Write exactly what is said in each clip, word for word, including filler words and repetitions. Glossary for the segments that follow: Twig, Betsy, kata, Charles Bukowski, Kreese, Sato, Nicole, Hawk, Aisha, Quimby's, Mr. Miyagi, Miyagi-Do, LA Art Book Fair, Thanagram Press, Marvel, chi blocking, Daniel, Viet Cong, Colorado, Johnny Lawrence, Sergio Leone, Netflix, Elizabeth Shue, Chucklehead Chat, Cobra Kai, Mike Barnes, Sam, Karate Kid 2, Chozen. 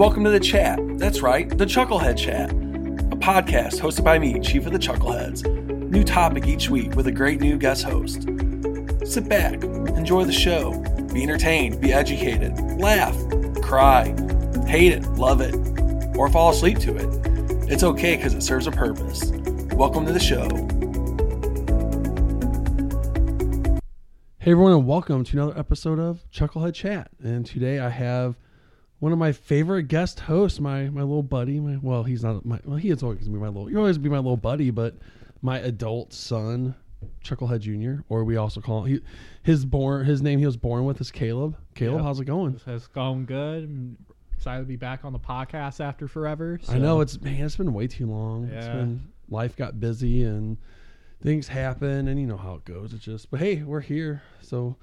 welcome to the chat. That's right, the Chucklehead Chat, a podcast hosted by me, Chief of the Chuckleheads. New topic each week with a great new guest host. Sit back, enjoy the show, be entertained, be educated, laugh, cry, hate it, love it, or fall asleep to it. It's okay because it serves a purpose. Welcome to the show. Hey everyone, and welcome to another episode of Chucklehead Chat. And today I have one of my favorite guest hosts, my my little buddy. My, well, he's not my. Well, he is always gonna be my little. You'll always be my little buddy, but my adult son, Chucklehead Junior, or we also call him, he, his born his name he was born with is Caleb. Caleb, yep. How's it going? It's going good. I'm excited to be back on the podcast after forever. So. I know it's man, it's been way too long. Yeah. It's been, life got busy and things happen, and you know how it goes. It's just, but hey, we're here, so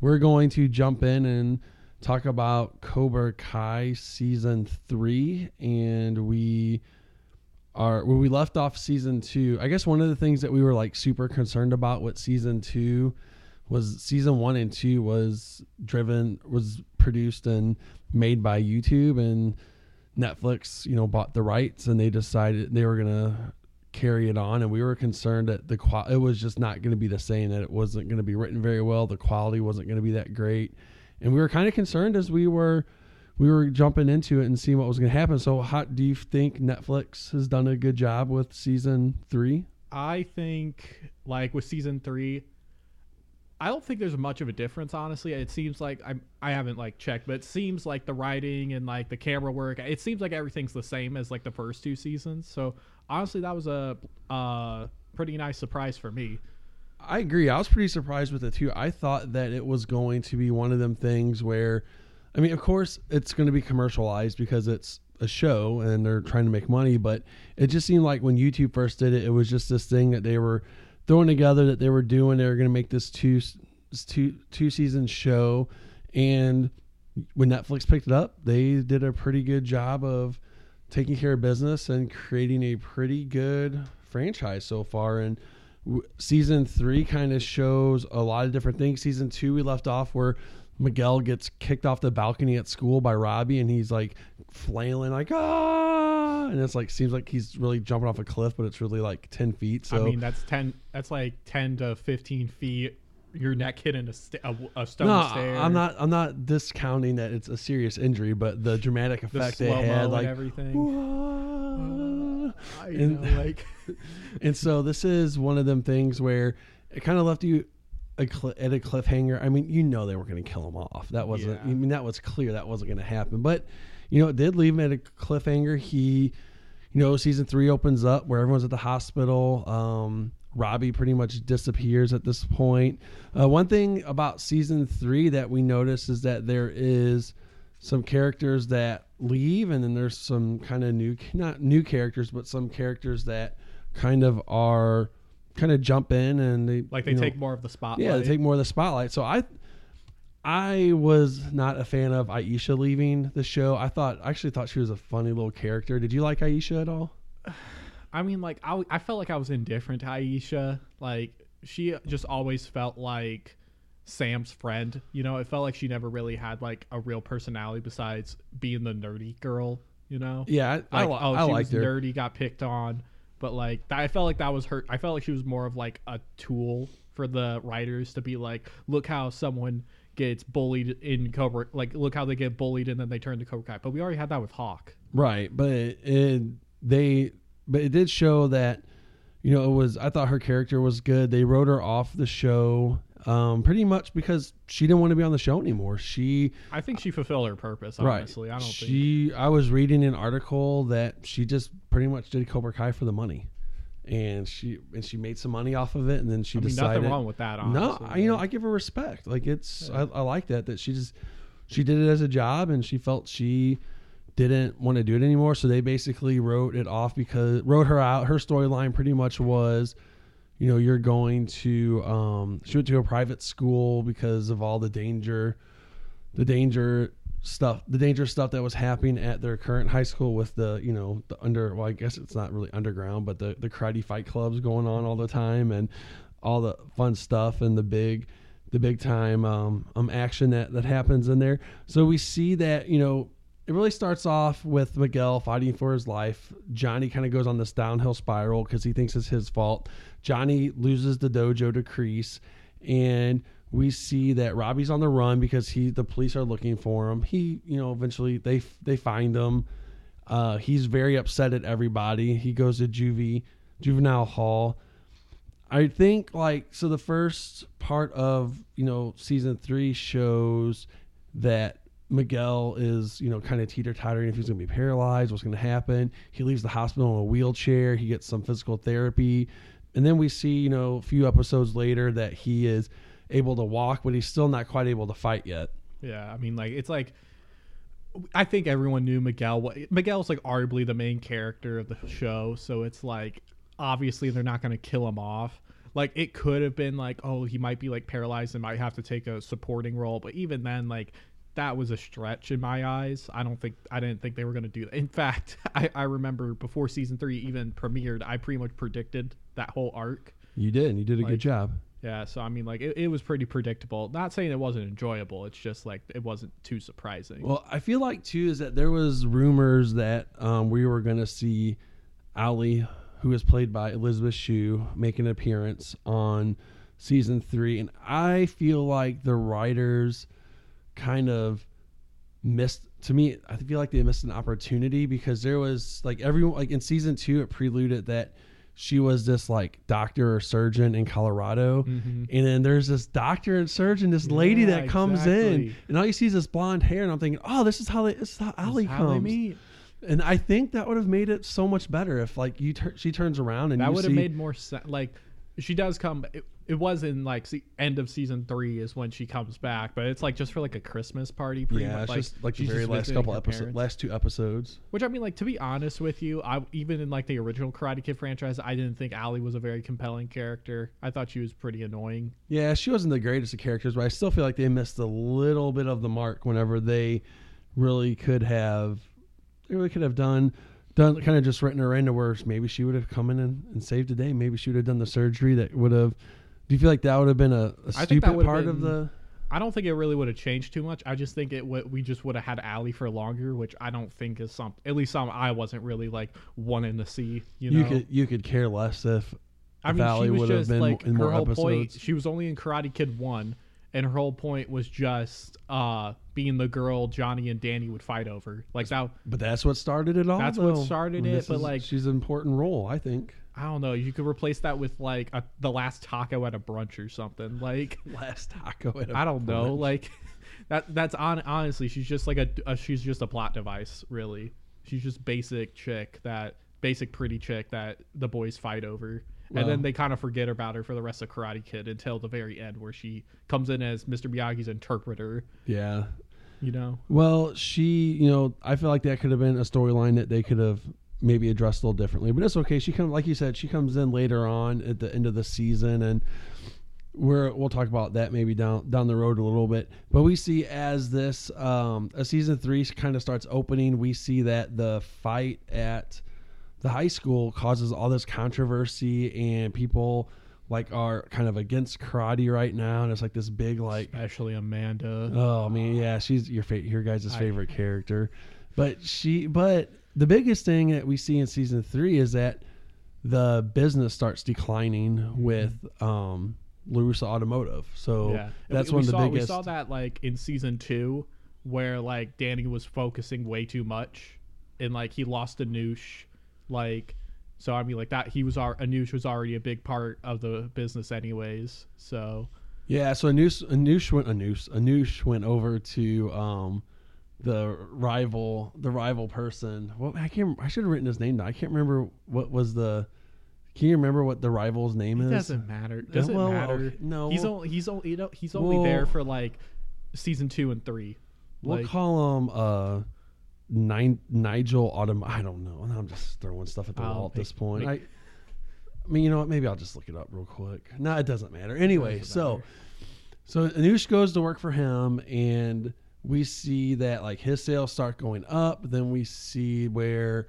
we're going to jump in and talk about Cobra Kai season three, and we are where we left off season two. I guess one of the things that we were like super concerned about with season two was season one and two was driven was produced and made by YouTube, and Netflix, you know, bought the rights, and they decided they were gonna carry it on, and we were concerned that the qual it was just not going to be the same, that it wasn't going to be written very well, the quality wasn't going to be that great. And we were kind of concerned as we were we were jumping into it and seeing what was going to happen. So how do you think Netflix has done a good job with season three? I think like with season three, I don't think there's much of a difference, honestly. It seems like I I haven't like checked, but it seems like the writing and like the camera work, it seems like everything's the same as like the first two seasons. So honestly, that was a uh, pretty nice surprise for me. I agree. I was pretty surprised with it too. I thought that it was going to be one of them things where, I mean, of course, it's going to be commercialized because it's a show and they're trying to make money. But it just seemed like when YouTube first did it, it was just this thing that they were throwing together that they were doing. They were going to make this two, two, two season show. And when Netflix picked it up, they did a pretty good job of taking care of business and creating a pretty good franchise so far. And w- season three kind of shows a lot of different things. Season two, we left off where Miguel gets kicked off the balcony at school by Robbie, and he's like flailing like, ah, and it's like, seems like he's really jumping off a cliff, but it's really like ten feet. So I mean, that's ten, that's like ten to fifteen feet. Your neck hit in a, st- a, a stone no, stair. I'm not. I'm not discounting that it's a serious injury, but the dramatic effect the they had, like and everything. Uh, I and, know, like, and so this is one of them things where it kind of left you a cl- at a cliffhanger. I mean, you know, they were going to kill him off. That wasn't. Yeah. I mean, that was clear. That wasn't going to happen. But you know, it did leave him at a cliffhanger. He, you know, season three opens up where everyone's at the hospital. Um, Robbie pretty much disappears at this point. Uh, one thing about season three that we notice is that there is some characters that leave, and then there's some kind of new, not new characters, but some characters that kind of are kind of jump in and they like they you know, take more of the spotlight. Yeah, they take more of the spotlight. So I, I was not a fan of Aisha leaving the show. I thought I actually thought she was a funny little character. Did you like Aisha at all? I mean, like, I, I felt like I was indifferent to Aisha. Like, she just always felt like Sam's friend. You know, it felt like she never really had, like, a real personality besides being the nerdy girl, you know? Yeah, I, like, I, oh, I liked her. She was nerdy, got picked on. But, like, that, I felt like that was her. I felt like she was more of, like, a tool for the writers to be like, look how someone gets bullied in Cobra. Like, look how they get bullied and then they turn to Cobra Kai. But we already had that with Hawk. Right, but it, it, they... But it did show that, you know, it was, I thought her character was good. They wrote her off the show um, pretty much because she didn't want to be on the show anymore. She, I think she fulfilled her purpose, honestly. Right. I don't she, think. I was reading an article that she just pretty much did Cobra Kai for the money. And she, and she made some money off of it. And then she I mean, decided. Nothing wrong with that, honestly. No, I, you know, I give her respect. Like it's, yeah. I, I like that, that she just, she did it as a job and she felt she didn't want to do it anymore, so they basically wrote it off because wrote her out. Her storyline pretty much was, you know, you're going to um she went to a private school because of all the danger the danger stuff the danger stuff that was happening at their current high school with the, you know, the under well I guess it's not really underground, but the the karate fight clubs going on all the time and all the fun stuff and the big the big time um, um action that that happens in there. So we see that, you know, it really starts off with Miguel fighting for his life. Johnny kind of goes on this downhill spiral because he thinks it's his fault. Johnny loses the dojo to Kreese, and we see that Robbie's on the run because he the police are looking for him. He, you know, eventually they they find him. Uh, he's very upset at everybody. He goes to juvie, juvenile hall. I think like, so the first part of, you know, season three shows that Miguel is, you know, kind of teeter-tottering if he's going to be paralyzed, what's going to happen. He leaves the hospital in a wheelchair. He gets some physical therapy. And then we see, you know, a few episodes later that he is able to walk, but he's still not quite able to fight yet. Yeah. I mean, like, it's like, I think everyone knew Miguel. Miguel's like arguably the main character of the show. So it's like, obviously they're not going to kill him off. Like, it could have been like, oh, he might be like paralyzed and might have to take a supporting role. But even then, like, that was a stretch in my eyes. I don't think I didn't think they were going to do that. In fact, I, I remember before season three even premiered, I pretty much predicted that whole arc. You did. And you did a like, good job. Yeah. So, I mean, like, it, it was pretty predictable. Not saying it wasn't enjoyable. It's just like it wasn't too surprising. Well, I feel like, too, is that there was rumors that um, we were going to see Ali, who is played by Elizabeth Shue, make an appearance on season three. And I feel like the writers kind of missed, to me, I feel like they missed an opportunity, because there was like everyone, like in season two, it preluded that she was this like doctor or surgeon in Colorado. Mm-hmm. And then there's this doctor and surgeon, this lady yeah, that comes exactly. in, and all you see is this blonde hair. And I'm thinking, oh, this is how they, this is how Ali this comes. How they meet. And I think that would have made it so much better if like you, tur- she turns around and that would have made more sense. Like, she does come. It, it was in like the end of season three is when she comes back, but it's like just for like a Christmas party. Pretty yeah, much. It's like, just like the very last couple episodes, last two episodes. Which I mean, like, to be honest with you, I even in like the original Karate Kid franchise, I didn't think Ali was a very compelling character. I thought she was pretty annoying. Yeah, she wasn't the greatest of characters, but I still feel like they missed a little bit of the mark whenever they really could have, they really could have done. Done, kind of just written her into where maybe she would have come in and, and saved the day. Maybe she would have done the surgery that would have. Do you feel like that would have been a, a stupid part been, of the? I don't think it really would have changed too much. I just think it would. We just would have had Ali for longer, which I don't think is something. At least some I wasn't really like wanting to see. You know, you could you could care less if. I mean, Ali she was would just have been like in her whole episodes. Point. She was only in Karate Kid one, and her whole point was just. uh being the girl Johnny and Danny would fight over, like that. But that's what started it all. That's though. What started I mean, it. But is, like, she's an important role, I think. I don't know. You could replace that with like a, the last taco at a brunch or something. Like last taco at a I don't brunch. Know. Like that. That's on. Honestly, she's just like a, a. She's just a plot device, really. She's just basic chick that basic pretty chick that the boys fight over. And wow. Then they kind of forget about her for the rest of Karate Kid until the very end where she comes in as Mister Miyagi's interpreter. Yeah. You know? Well, she, you know, I feel like that could have been a storyline that they could have maybe addressed a little differently. But it's okay. She comes, like you said, she comes in later on at the end of the season. And we're, we'll talk about that maybe down down the road a little bit. But we see as this, um, as season three kind of starts opening, we see that the fight at... the high school causes all this controversy, and people like are kind of against karate right now. And it's like this big, like, especially Amanda. Oh, I mean, yeah, she's your fa- your guys' favorite I, character, but she, but the biggest thing that we see in season three is that the business starts declining mm-hmm. with, um, La Russa Automotive. So yeah. that's we, one we of the saw, biggest. We saw that like in season two where like Danny was focusing way too much and like he lost Anoush. Like, so I mean, like that he was our Anoush was already a big part of the business, anyways. So, yeah. So Anoush Anoush went Anoush Anoush went over to um the rival the rival person. Well, I can't. I should have written his name down. I can't remember what was the. Can you remember what the rival's name it is? Doesn't matter. Doesn't well, matter. Okay. No. He's only he's only you know, he's only well, there for like season two and three. We'll like, call him. Uh, Nine, Nigel Autumn. I don't know. I'm just throwing stuff at the I'll wall at make, this point. Make, I, I mean, you know what? Maybe I'll just look it up real quick. No, it doesn't matter. Anyway, doesn't so matter. so Anoush goes to work for him, and we see that like his sales start going up. Then we see where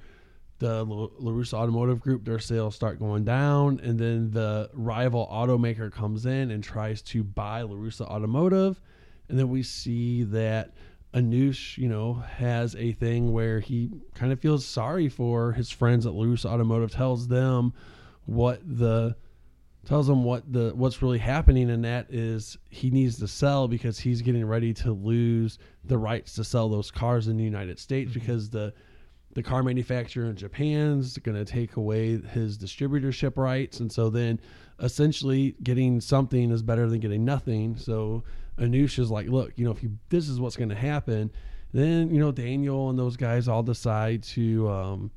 the La Russa Automotive Group, their sales start going down, and then the rival automaker comes in and tries to buy La Russa Automotive, and then we see that. Anoush, you know, has a thing where he kind of feels sorry for his friends at La Russa Automotive, tells them what the tells them what the what's really happening, and that is he needs to sell because he's getting ready to lose the rights to sell those cars in the United States, mm-hmm. because the the car manufacturer in Japan's going to take away his distributorship rights. And so then essentially getting something is better than getting nothing. So Anoush is like, look, you know, if you, this is what's going to happen, then, you know, Daniel and those guys all decide to, um,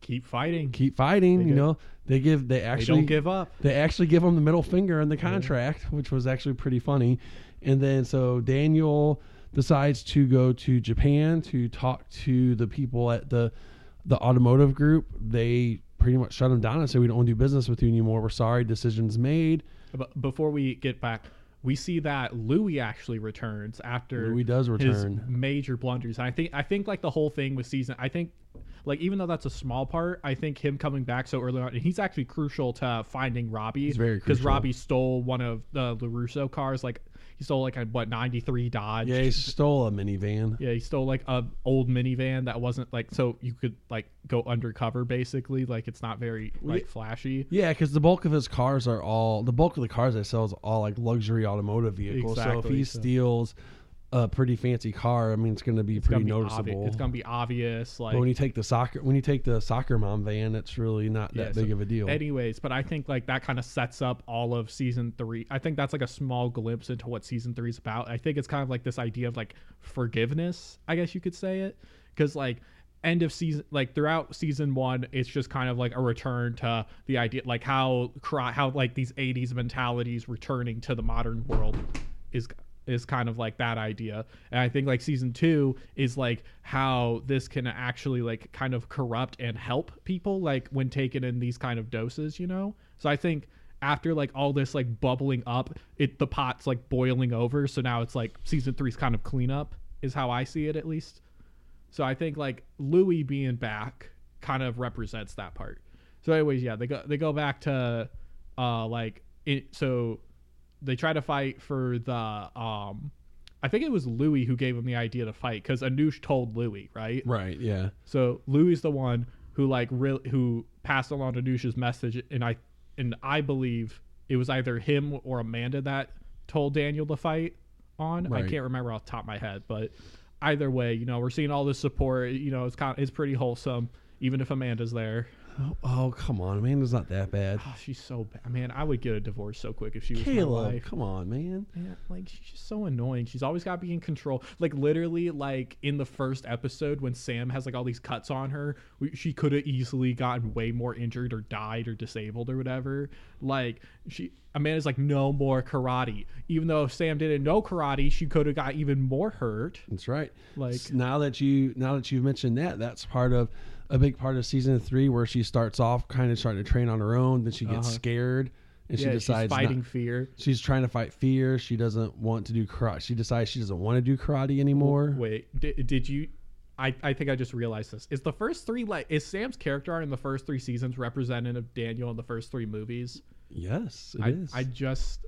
keep fighting, keep fighting. They you do. know, they give, they actually they don't give up. They actually give him the middle finger in the contract, yeah. which was actually pretty funny. And then, so Daniel decides to go to Japan to talk to the people at the, the automotive group. They pretty much shut him down and said, we don't want to do business with you anymore. We're sorry. Decisions made. But before we get back, we see that Louis actually returns after Louis does return. His major blunders. I think I think like the whole thing with season, I think like even though that's a small part, I think him coming back so early on, and he's actually crucial to finding Robbie. He's very crucial. Because Robbie stole one of the La Russa cars. Like he stole like a, what, ninety-three Dodge. Yeah, he stole a minivan. Yeah, he stole like a old minivan that wasn't like, so you could like go undercover basically. Like it's not very like flashy. Yeah, because the bulk of his cars are all, the bulk of the cars they sell is all like luxury automotive vehicles. Exactly, so if he so. steals a pretty fancy car, I mean, it's going to be it's pretty gonna be noticeable. Obvi- it's going to be obvious. Like but when you take the soccer, when you take the soccer mom van, it's really not that yeah, big so of a deal. Anyways, but I think like that kind of sets up all of season three. I think that's like a small glimpse into what season three is about. I think it's kind of like this idea of like forgiveness, I guess you could say it. Cause like end of season, like throughout season one, it's just kind of like a return to the idea, like how, how like these eighties mentalities returning to the modern world is is kind of like that idea. And I think like season two is like how this can actually like kind of corrupt and help people like when taken in these kind of doses, you know? So I think after like all this like bubbling up, it the pot's like boiling over. So now it's like season three's kind of cleanup is how I see it at least. So I think like Louis being back kind of represents that part. So anyways, yeah, they go, they go back to uh, like, it, so they try to fight for the, um, I think it was Louis who gave him the idea to fight. Cause Anoush told Louis, right? Right. Yeah. So Louis the one who like really, who passed along Anoush's message. And I, and I believe it was either him or Amanda that told Daniel to fight on. Right. I can't remember off the top of my head, but either way, you know, we're seeing all this support, you know, it's kind of, it's pretty wholesome. Even if Amanda's there. Oh, oh, come on. Amanda's not that bad. Oh, she's so bad. Man, I would get a divorce so quick if she was Caleb, my wife. Come on, man. man. Like, she's just so annoying. She's always got to be in control. Like, literally, like, in the first episode when Sam has, like, all these cuts on her, she could have easily gotten way more injured or died or disabled or whatever. Like, she... Amanda's like, no more karate. Even though if Sam didn't know karate, she could have got even more hurt. That's right. Like so now that you now that you've mentioned that, that's part of a big part of season three where she starts off kind of starting to train on her own. Then she gets uh-huh. scared and yeah, she decides she's fighting not, fear. She's trying to fight fear. She doesn't want to do karate. She decides she doesn't want to do karate anymore. Wait, did, did you? I, I think I just realized this. Is the first three like is Sam's character arc in the first three seasons representative of Daniel in the first three movies? Yes, it I, is. I just,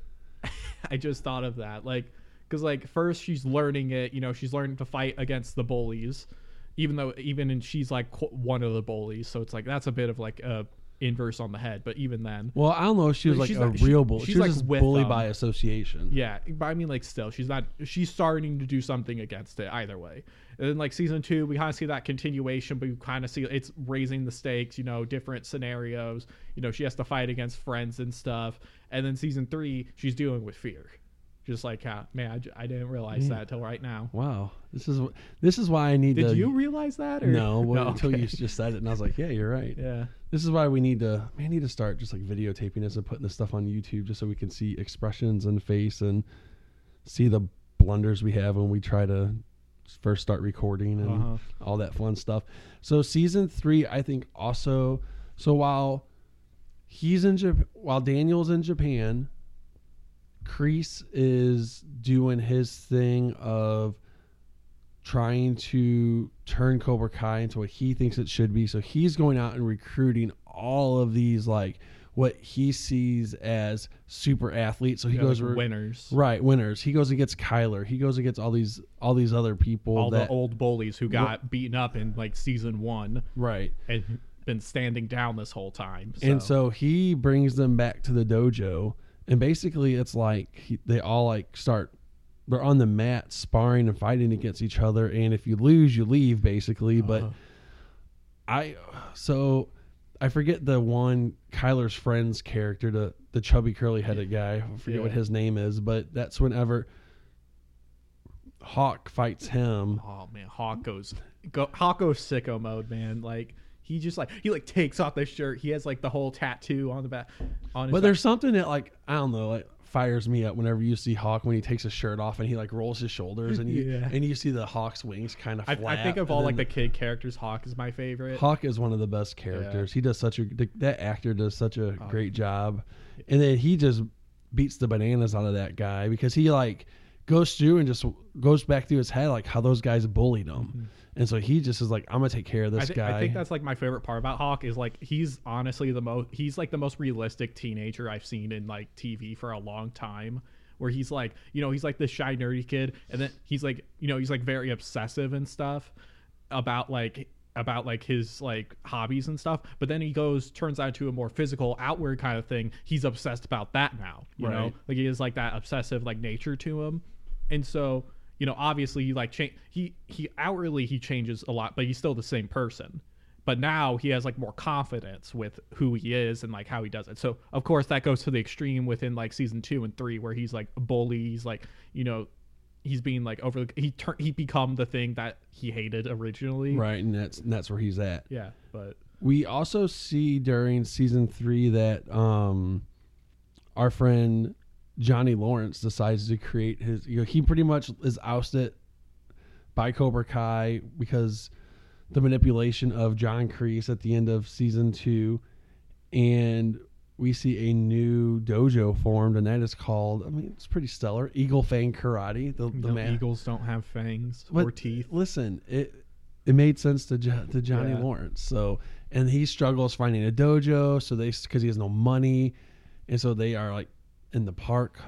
I just thought of that. Like, cause like first she's learning it, you know, she's learning to fight against the bullies, even though even and she's like one of the bullies. So it's like, that's a bit of like a inverse on the head. But even then, well, I don't know. She was like, like a not, real bully. She, she's she was like just with bully them. By association. Yeah. But I mean like still, she's not, she's starting to do something against it either way. And then like season two, we kind of see that continuation, but you kind of see it's raising the stakes, you know, different scenarios, you know, she has to fight against friends and stuff. And then season three, she's dealing with fear. Just like, how, man, I, I didn't realize yeah. that till right now. Wow. This is, this is why I need Did to. Did you realize that? Or? No, well, no, until okay. you just said it. And I was like, yeah, you're right. Yeah. This is why we need to, man, I need to start just like videotaping this and putting this stuff on YouTube just so we can see expressions and face and see the blunders we have when we try to first start recording and uh-huh. all that fun stuff. So season three, I think also, so while he's in Japan, while Daniel's in Japan, Kreese is doing his thing of trying to turn Cobra Kai into what he thinks it should be. So he's going out and recruiting all of these like what he sees as super athletes. So he yeah, goes like winners, right? Winners. He goes and gets Kyler. He goes and gets all these all these other people, all that, the old bullies who got wh- beaten up in like season one, right? And been standing down this whole time. So. And so he brings them back to the dojo, and basically it's like he, they all like start. They're on the mat sparring and fighting against each other, and if you lose, you leave basically. But uh-huh. I, so I forget the one Kyler's friend's character, the the chubby curly headed guy. I forget yeah. what his name is, but that's whenever Hawk fights him. Oh man, Hawk goes go, Hawk goes sicko mode, man. Like he just like he like takes off this shirt. He has like the whole tattoo on the back. On his but back. There's something that like I don't know like. fires me up whenever you see Hawk when he takes his shirt off and he like rolls his shoulders and you yeah. and you see the Hawk's wings kind of flap. I, I think of all like the kid characters, Hawk is my favorite. Hawk is one of the best characters. Yeah. He does such a that actor does such a oh. great job, and then he just beats the bananas out of that guy because he like goes through and just goes back through his head like how those guys bullied him, mm-hmm. and so he just is like, I'm gonna take care of this I th- guy. I think that's like my favorite part about Hawk is like he's honestly the most he's like the most realistic teenager I've seen in like T V for a long time, where he's like, you know, he's like this shy nerdy kid, and then he's like, you know, he's like very obsessive and stuff about like about like his like hobbies and stuff, but then he goes turns out to a more physical outward kind of thing. He's obsessed about that now, you right. know, like he is like that obsessive like nature to him. And so, you know, obviously he like change he he outwardly he changes a lot, but he's still the same person. But now he has like more confidence with who he is and like how he does it. So of course that goes to the extreme within like season two and three, where he's like a bully. He's like, you know, he's being like over the, he turned he become the thing that he hated originally. Right, and that's and that's where he's at. Yeah, but we also see during season three that um our friend Johnny Lawrence decides to create his, you know, he pretty much is ousted by Cobra Kai because the manipulation of John Kreese at the end of season two. And we see a new dojo formed, and that is called, I mean, it's pretty stellar, Eagle Fang Karate. The, the no, man. Eagles don't have fangs but or teeth. Listen, it it made sense to, to Johnny yeah. Lawrence. So, and he struggles finding a dojo, so they, because he has no money. And so they are like, in the park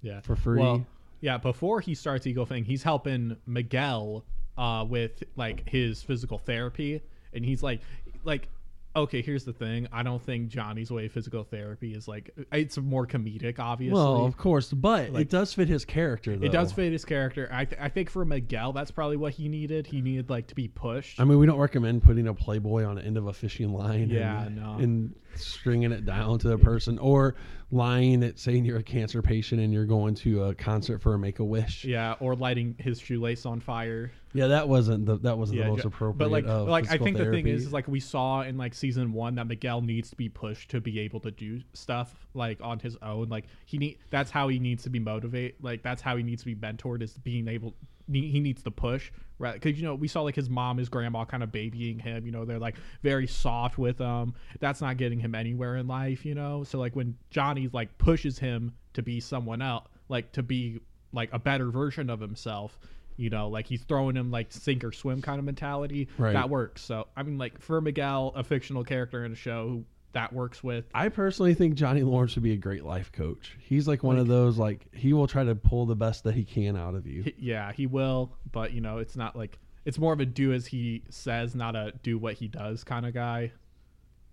yeah for free. Well, yeah before he starts Eagle Fang, he's helping Miguel uh with like his physical therapy, and he's like like okay, here's the thing, I don't think Johnny's way of physical therapy is like, it's more comedic obviously, well of course, but like, it does fit his character though. It does fit his character. I, th- I think for Miguel that's probably what he needed he needed like to be pushed. I mean, we don't recommend putting a Playboy on the end of a fishing line yeah and, no. and stringing it down to the person, or lying at saying you're a cancer patient and you're going to a concert for a Make-A-Wish yeah or lighting his shoelace on fire. Yeah, that wasn't the that wasn't yeah, the most appropriate. But like, of like I think therapy. The thing is, is, like we saw in like season one that Miguel needs to be pushed to be able to do stuff like on his own. Like he need that's how he needs to be motivated. Like that's how he needs to be mentored, is being able. He needs to push, right? Because you know we saw like his mom, his grandma, kind of babying him. You know, they're like very soft with him. That's not getting him anywhere in life. You know, so like when Johnny like pushes him to be someone else, like to be like a better version of himself. You know, like he's throwing him like sink or swim kind of mentality. Right. That works. So, I mean, like for Miguel, a fictional character in a show who that works with. I personally think Johnny Lawrence would be a great life coach. He's like one like, of those, like he will try to pull the best that he can out of you. He, yeah, he will. But, you know, it's not like, it's more of a do as he says, not a do what he does kind of guy.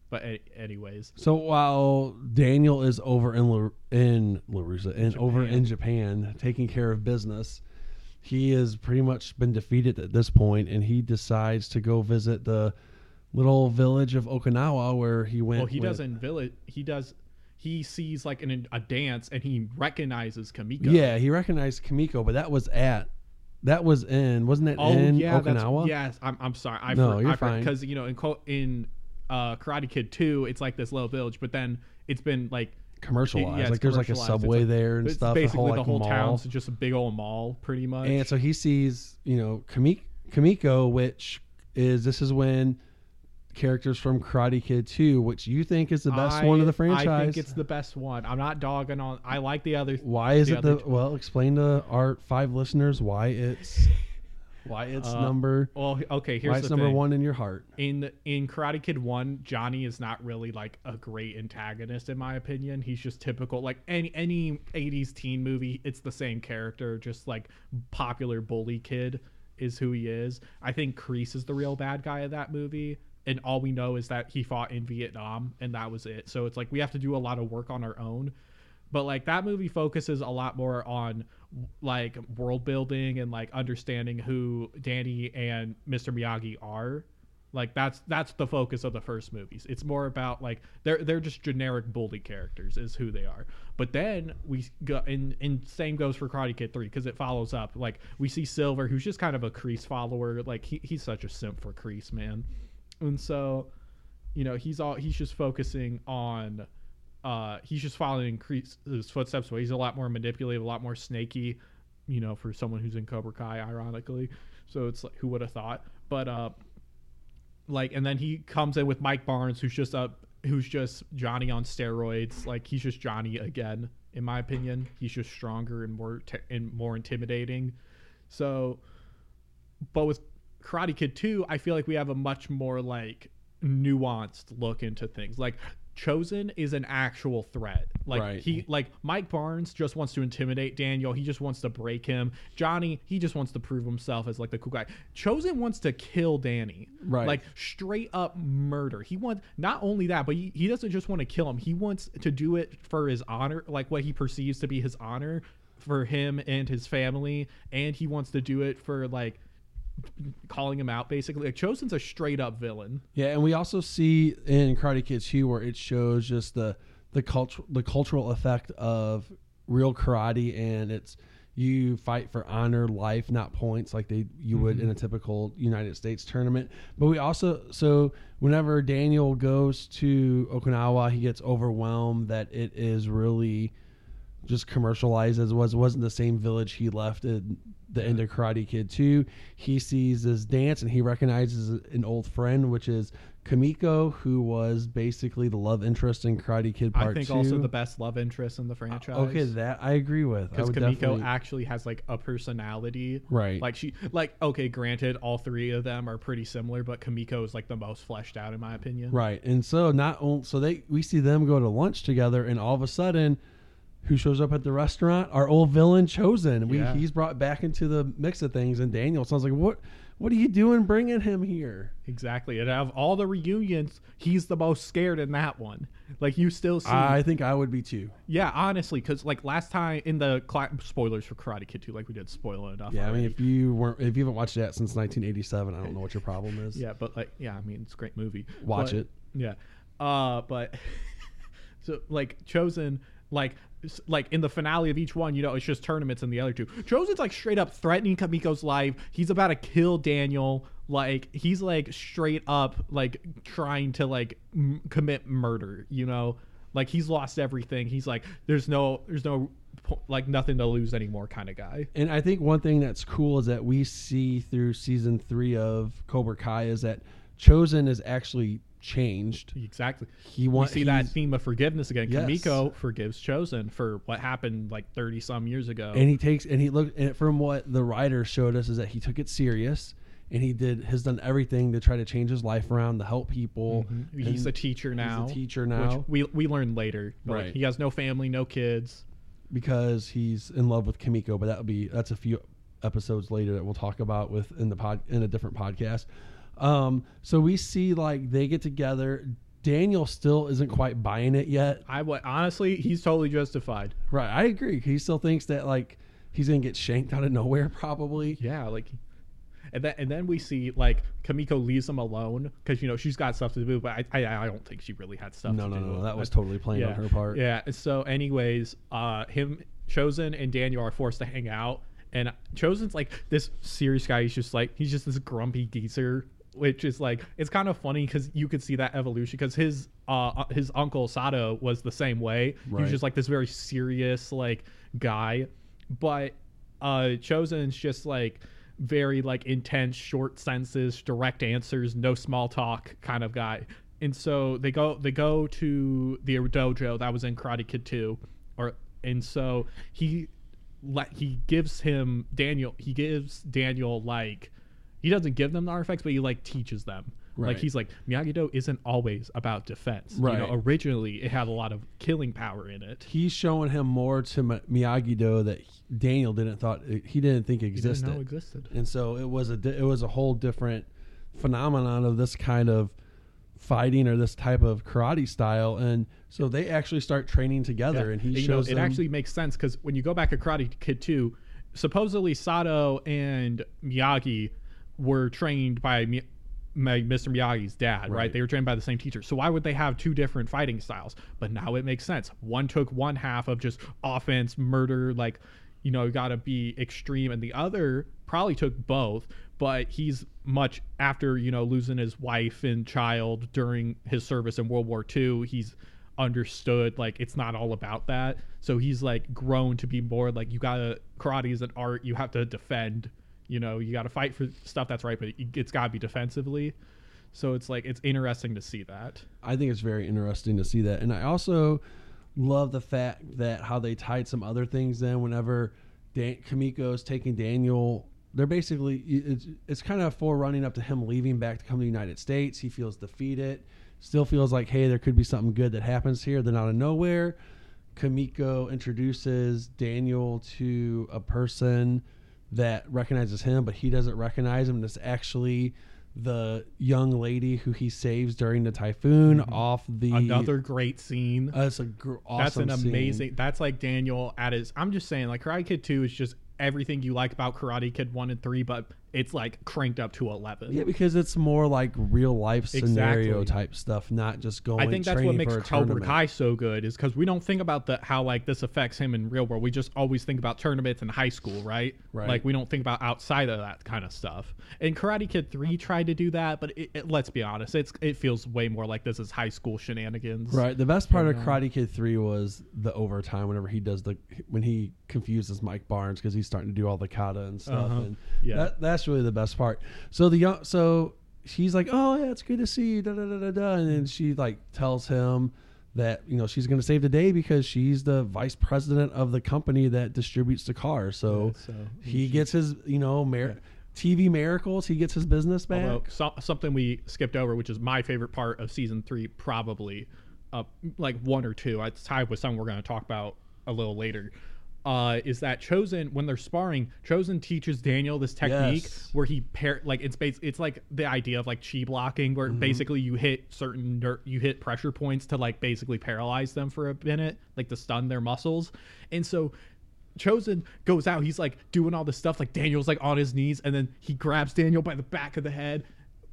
But a- anyways. So while Daniel is over in La, in La Russa and over in Japan taking care of business, he has pretty much been defeated at this point, and he decides to go visit the little village of Okinawa where he went. Well, he with, doesn't village. He does. He sees like an, a dance, and he recognizes Kumiko. Yeah, he recognized Kumiko, but that was at that was in wasn't it oh, in yeah, Okinawa? Yes, I'm. I'm sorry. I no, heard, you're I fine. Because you know in in uh, Karate Kid two, it's like this little village, but then it's been like. commercialized yeah, like there's like a subway like, there and it's stuff basically whole, like, the whole mall. Town's just a big old mall pretty much. And so he sees, you know, Kumiko, which is this is when characters from Karate Kid two, which you think is the best I, one of the franchise. I think it's the best one. I'm not dogging on. I like the other. Why is the it the two. Well, explain to our five listeners why it's Why it's uh, number well okay here's why it's the number thing. one in your heart. In in Karate Kid one, Johnny is not really like a great antagonist in my opinion. He's just typical like any any eighties teen movie. It's the same character, just like popular bully kid is who he is. I think Kreese is the real bad guy of that movie, and all we know is that he fought in Vietnam and that was it. So it's like we have to do a lot of work on our own. But like that movie focuses a lot more on like world building and like understanding who Danny and Mister Miyagi are. Like that's that's the focus of the first movies. It's more about like they're they're just generic bully characters is who they are. But then we go and and same goes for Karate Kid three because it follows up. Like we see Silver, who's just kind of a Kreese follower. Like he, he's such a simp for Kreese, man. And so, you know, he's all he's just focusing on. Uh, he's just following Kreese's footsteps, but he's a lot more manipulative, a lot more snaky, you know, for someone who's in Cobra Kai, ironically. So it's like, who would have thought? But uh, like, and then he comes in with Mike Barnes, who's just up, who's just Johnny on steroids. Like he's just Johnny again, in my opinion. He's just stronger and more te- and more intimidating. So, but with Karate Kid two, I feel like we have a much more like nuanced look into things, like. Chozen is an actual threat. Like right. he, like Mike Barnes just wants to intimidate Daniel. He just wants to break him. Johnny, he just wants to prove himself as like the cool guy. Chozen wants to kill Danny. Right. Like straight up murder. He wants not only that, but he, he doesn't just want to kill him. He wants to do it for his honor, like what he perceives to be his honor for him and his family. And he wants to do it for like calling him out basically. Like Chozen's a straight up villain. Yeah, and we also see in Karate Kid two where it shows just the the cultural the cultural effect of real karate, and it's you fight for honor, life, not points, like they you mm-hmm. would in a typical United States tournament. But we also so whenever Daniel goes to Okinawa, he gets overwhelmed that it is really just commercialized as was wasn't the same village he left in the end of Karate Kid two. He sees this dance and he recognizes an old friend, which is Kumiko, who was basically the love interest in Karate Kid Part two. I think two. Also the best love interest in the franchise. Uh, okay, that I agree with. Because Kumiko definitely... actually has like a personality. Right. Like she, like, okay, granted, all three of them are pretty similar, but Kumiko is like the most fleshed out in my opinion. Right. And so not only, so they, we see them go to lunch together and all of a sudden, who shows up at the restaurant? Our old villain, Chozen. We yeah. He's brought back into the mix of things. And Daniel sounds like, what What are you doing bringing him here? Exactly. And out of all the reunions, he's the most scared in that one. Like, you still see... I think I would be, too. Yeah, honestly. Because, like, last time in the... Cla- spoilers for Karate Kid two. Like, we did spoil it enough. Yeah, already. I mean, if you weren't, if you haven't watched that since nineteen eighty-seven, I don't know what your problem is. Yeah, but, like... Yeah, I mean, it's a great movie. Watch but, it. Yeah. Uh, but... so, like, Chozen... Like, like in the finale of each one, you know, it's just tournaments in the other two. Chozen's like straight up threatening Kamiko's life. He's about to kill Daniel. Like, he's like straight up like trying to like m- commit murder. You know, like he's lost everything. He's like, there's no, there's no, like nothing to lose anymore, kind of guy. And I think one thing that's cool is that we see through season three of Cobra Kai is that Chozen is actually changed. Exactly. He wants to see that theme of forgiveness again. Yes. Kumiko forgives Chozen for what happened like thirty some years ago. And he takes and he looked and from what the writer showed us is that he took it serious and he did has done everything to try to change his life around to help people. Mm-hmm. He's a teacher now. He's a teacher now. Which we we learned later. Right. Like, he has no family, no kids. Because he's in love with Kumiko, but that'll be that's a few episodes later that we'll talk about with in the pod in a different podcast. Um, so we see like they get together. Daniel still isn't quite buying it yet. I would honestly, he's totally justified. Right. I agree. He still thinks that like he's going to get shanked out of nowhere probably. Yeah. Like, and then, and then we see like Kumiko leaves him alone cause you know, she's got stuff to do, but I, I, I don't think she really had stuff no, to no, do. No, no, that was totally playing yeah. on her part. Yeah. So anyways, uh, him Chozen and Daniel are forced to hang out, and Chozen's like this serious guy. He's just like, he's just this grumpy geezer. Which is like, it's kind of funny because you could see that evolution because his uh, his uncle Sato was the same way. Right. He was just like this very serious like guy. But uh, Chozen's just like very like intense, short sentences, direct answers, no small talk kind of guy. And so they go they go to the dojo that was in Karate Kid two. Or, and so he like he gives him Daniel. He gives Daniel like he doesn't give them the artifacts, but he like teaches them. Right. Like he's like Miyagi-Do isn't always about defense. Right. You know, originally it had a lot of killing power in it. He's showing him more to Miyagi-Do that Daniel didn't thought he didn't think existed. He didn't know existed. And so it was a it was a whole different phenomenon of this kind of fighting or this type of karate style, and so they actually start training together. Yeah. And he and, shows you know, it them actually makes sense because when you go back to Karate Kid two, supposedly Sato and Miyagi were trained by Mi- My Mister Miyagi's dad, right. right? They were trained by the same teacher. So why would they have two different fighting styles? But now it makes sense. One took one half of just offense, murder, like, you know, you gotta be extreme. And the other probably took both, but he's much after, you know, losing his wife and child during his service in World War Two, he's understood like it's not all about that. So he's like grown to be more like you gotta, karate is an art, you have to defend. You know, you got to fight for stuff that's right, but it's got to be defensively. So it's like, it's interesting to see that. I think it's very interesting to see that. And I also love the fact that how they tied some other things in whenever Dan- Kumiko's taking Daniel. They're basically, it's, it's kind of forerunning up to him leaving back to come to the United States. He feels defeated, still feels like, hey, there could be something good that happens here. Then out of nowhere, Kumiko introduces Daniel to a person that recognizes him, but he doesn't recognize him. And it's actually the young lady who he saves during the typhoon mm-hmm. off the another great scene. Uh, it's a gr- awesome. That's an amazing. Scene. That's like Daniel at his. I'm just saying, like Karate Kid two is just everything you like about Karate Kid one and three, but it's like cranked up to eleven. Yeah, because it's more like real life scenario exactly. type stuff, not just going. I think that's what makes Cobra Kai so good is because we don't think about the how like this affects him in real world. We just always think about tournaments in high school, right? Right. Like we don't think about outside of that kind of stuff. And Karate Kid three tried to do that, but it, it, let's be honest, it's it feels way more like this is high school shenanigans. Right. The best part of Karate Kid three was the overtime. Whenever he does the when he confuses Mike Barnes because he's starting to do all the kata and stuff, uh-huh. and yeah. that, that's. really the best part. So the young, so she's like, oh yeah, it's good to see you. Da, da, da, da, da. And then she like tells him that, you know, she's going to save the day because she's the vice president of the company that distributes the car. So, yeah, so he gets his, you know, mer- yeah. T V miracles. He gets his business back. Although, so, something we skipped over, which is my favorite part of season three, probably uh, like one or two. It's tied with something we're going to talk about a little later. Uh, is that Chozen when they're sparring? Chozen teaches Daniel this technique yes. where he pair like it's bas- it's like the idea of like chi blocking, where mm-hmm. basically you hit certain ner- you hit pressure points to like basically paralyze them for a minute, like to stun their muscles. And so Chozen goes out, he's like doing all this stuff, like Daniel's like on his knees, and then he grabs Daniel by the back of the head,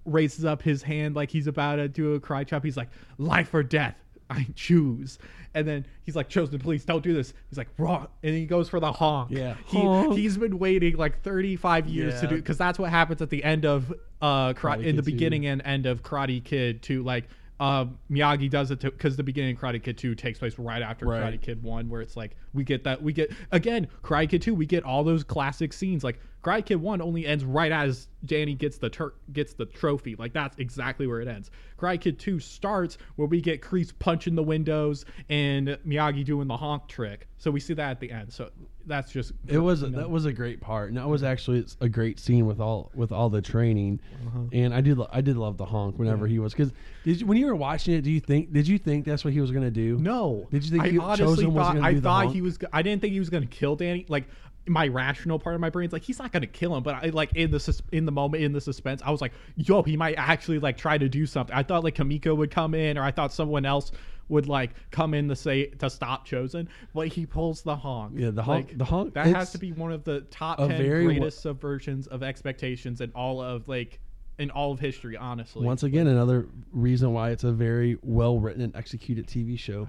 raises up his hand like he's about to do a cry chop. He's like, life or death. I choose. And then he's like, Chosen, please don't do this. He's like, raw. And he goes for the honk. Yeah. He, honk. He's been waiting like thirty-five years yeah. to do, because that's what happens at the end of, uh, karate, in the beginning two. And end of Karate Kid two. Like, uh, Miyagi does it because the beginning of Karate Kid two takes place right after right. Karate Kid one, where it's like, we get that. We get, again, Karate Kid two, we get all those classic scenes. Like, Karate Kid one only ends right as Danny gets the tur- gets the trophy. Like, that's exactly where it ends. Karate Kid two starts where we get Kreese punching the windows and Miyagi doing the honk trick. So we see that at the end. So that's just it was you know. That was a great part, and that was actually a great scene with all with all the training. Uh-huh. And I did lo- I did love the honk whenever yeah. he was because did you, when you were watching it, do you think did you think that's what he was gonna do? No. Did you think I he honestly Chozen thought was I do thought the he was I didn't think he was gonna kill Danny like. My rational part of my brain's like he's not gonna kill him, but I like in the sus- in the moment in the suspense, I was like, yo, he might actually like try to do something. I thought like Kumiko would come in, or I thought someone else would like come in to say to stop Chozen, but he pulls the honk. Yeah, the honk. Like, the honk. That has to be one of the top ten greatest w- subversions of expectations in all of like in all of history. Honestly, once again, like, another reason why it's a very well written and executed T V show.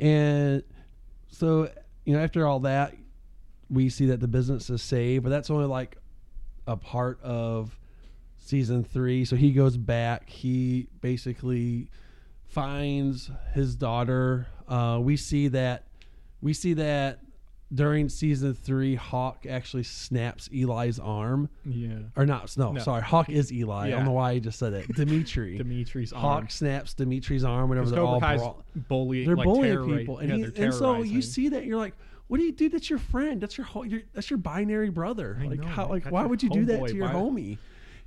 And so you know, after all that. We see that the business is saved, but that's only like a part of season three. So he goes back. He basically finds his daughter. Uh, we see that we see that during season three, Hawk actually snaps Eli's arm. Yeah. Or not? No, no. Sorry. Hawk is Eli. Yeah. I don't know why I just said that. Demetri. Demetri's Hawk arm. Hawk snaps Demetri's arm. Whenever they're Cobra all bra- bullying, they're like bullying people, right? and, yeah, he, and so you see that you're like. What do you do? That's your friend. That's your, ho- your that's your binary brother. I like know, how like why would you do that to your homie?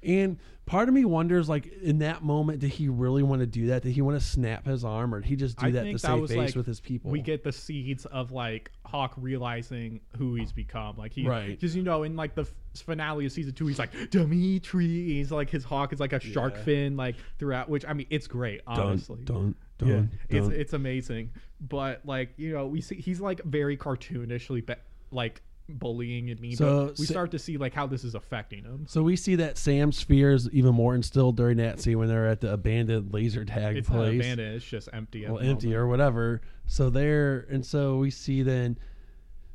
And part of me wonders, like, in that moment, did he really want to do that? Did he want to snap his arm, or did he just do I that to save face like, with his people? We get the seeds of, like, Hawk realizing who he's become. Like, he, right. Because, you know, in, like, the finale of season two, he's like, Demetri. He's like, his Hawk is like a shark yeah. fin, like, throughout, which, I mean, it's great, honestly. Don't, don't, don't. Yeah. It's, it's amazing. But, like, you know, we see, he's, like, very cartoonishly, be- like, bullying and mean, so but we start to see like how this is affecting him. So we see that Sam's fear is even more instilled during that scene when they're at the abandoned laser tag it's place. It's not abandoned; it's just empty. Well, empty moment. Or whatever. So there, and so we see then.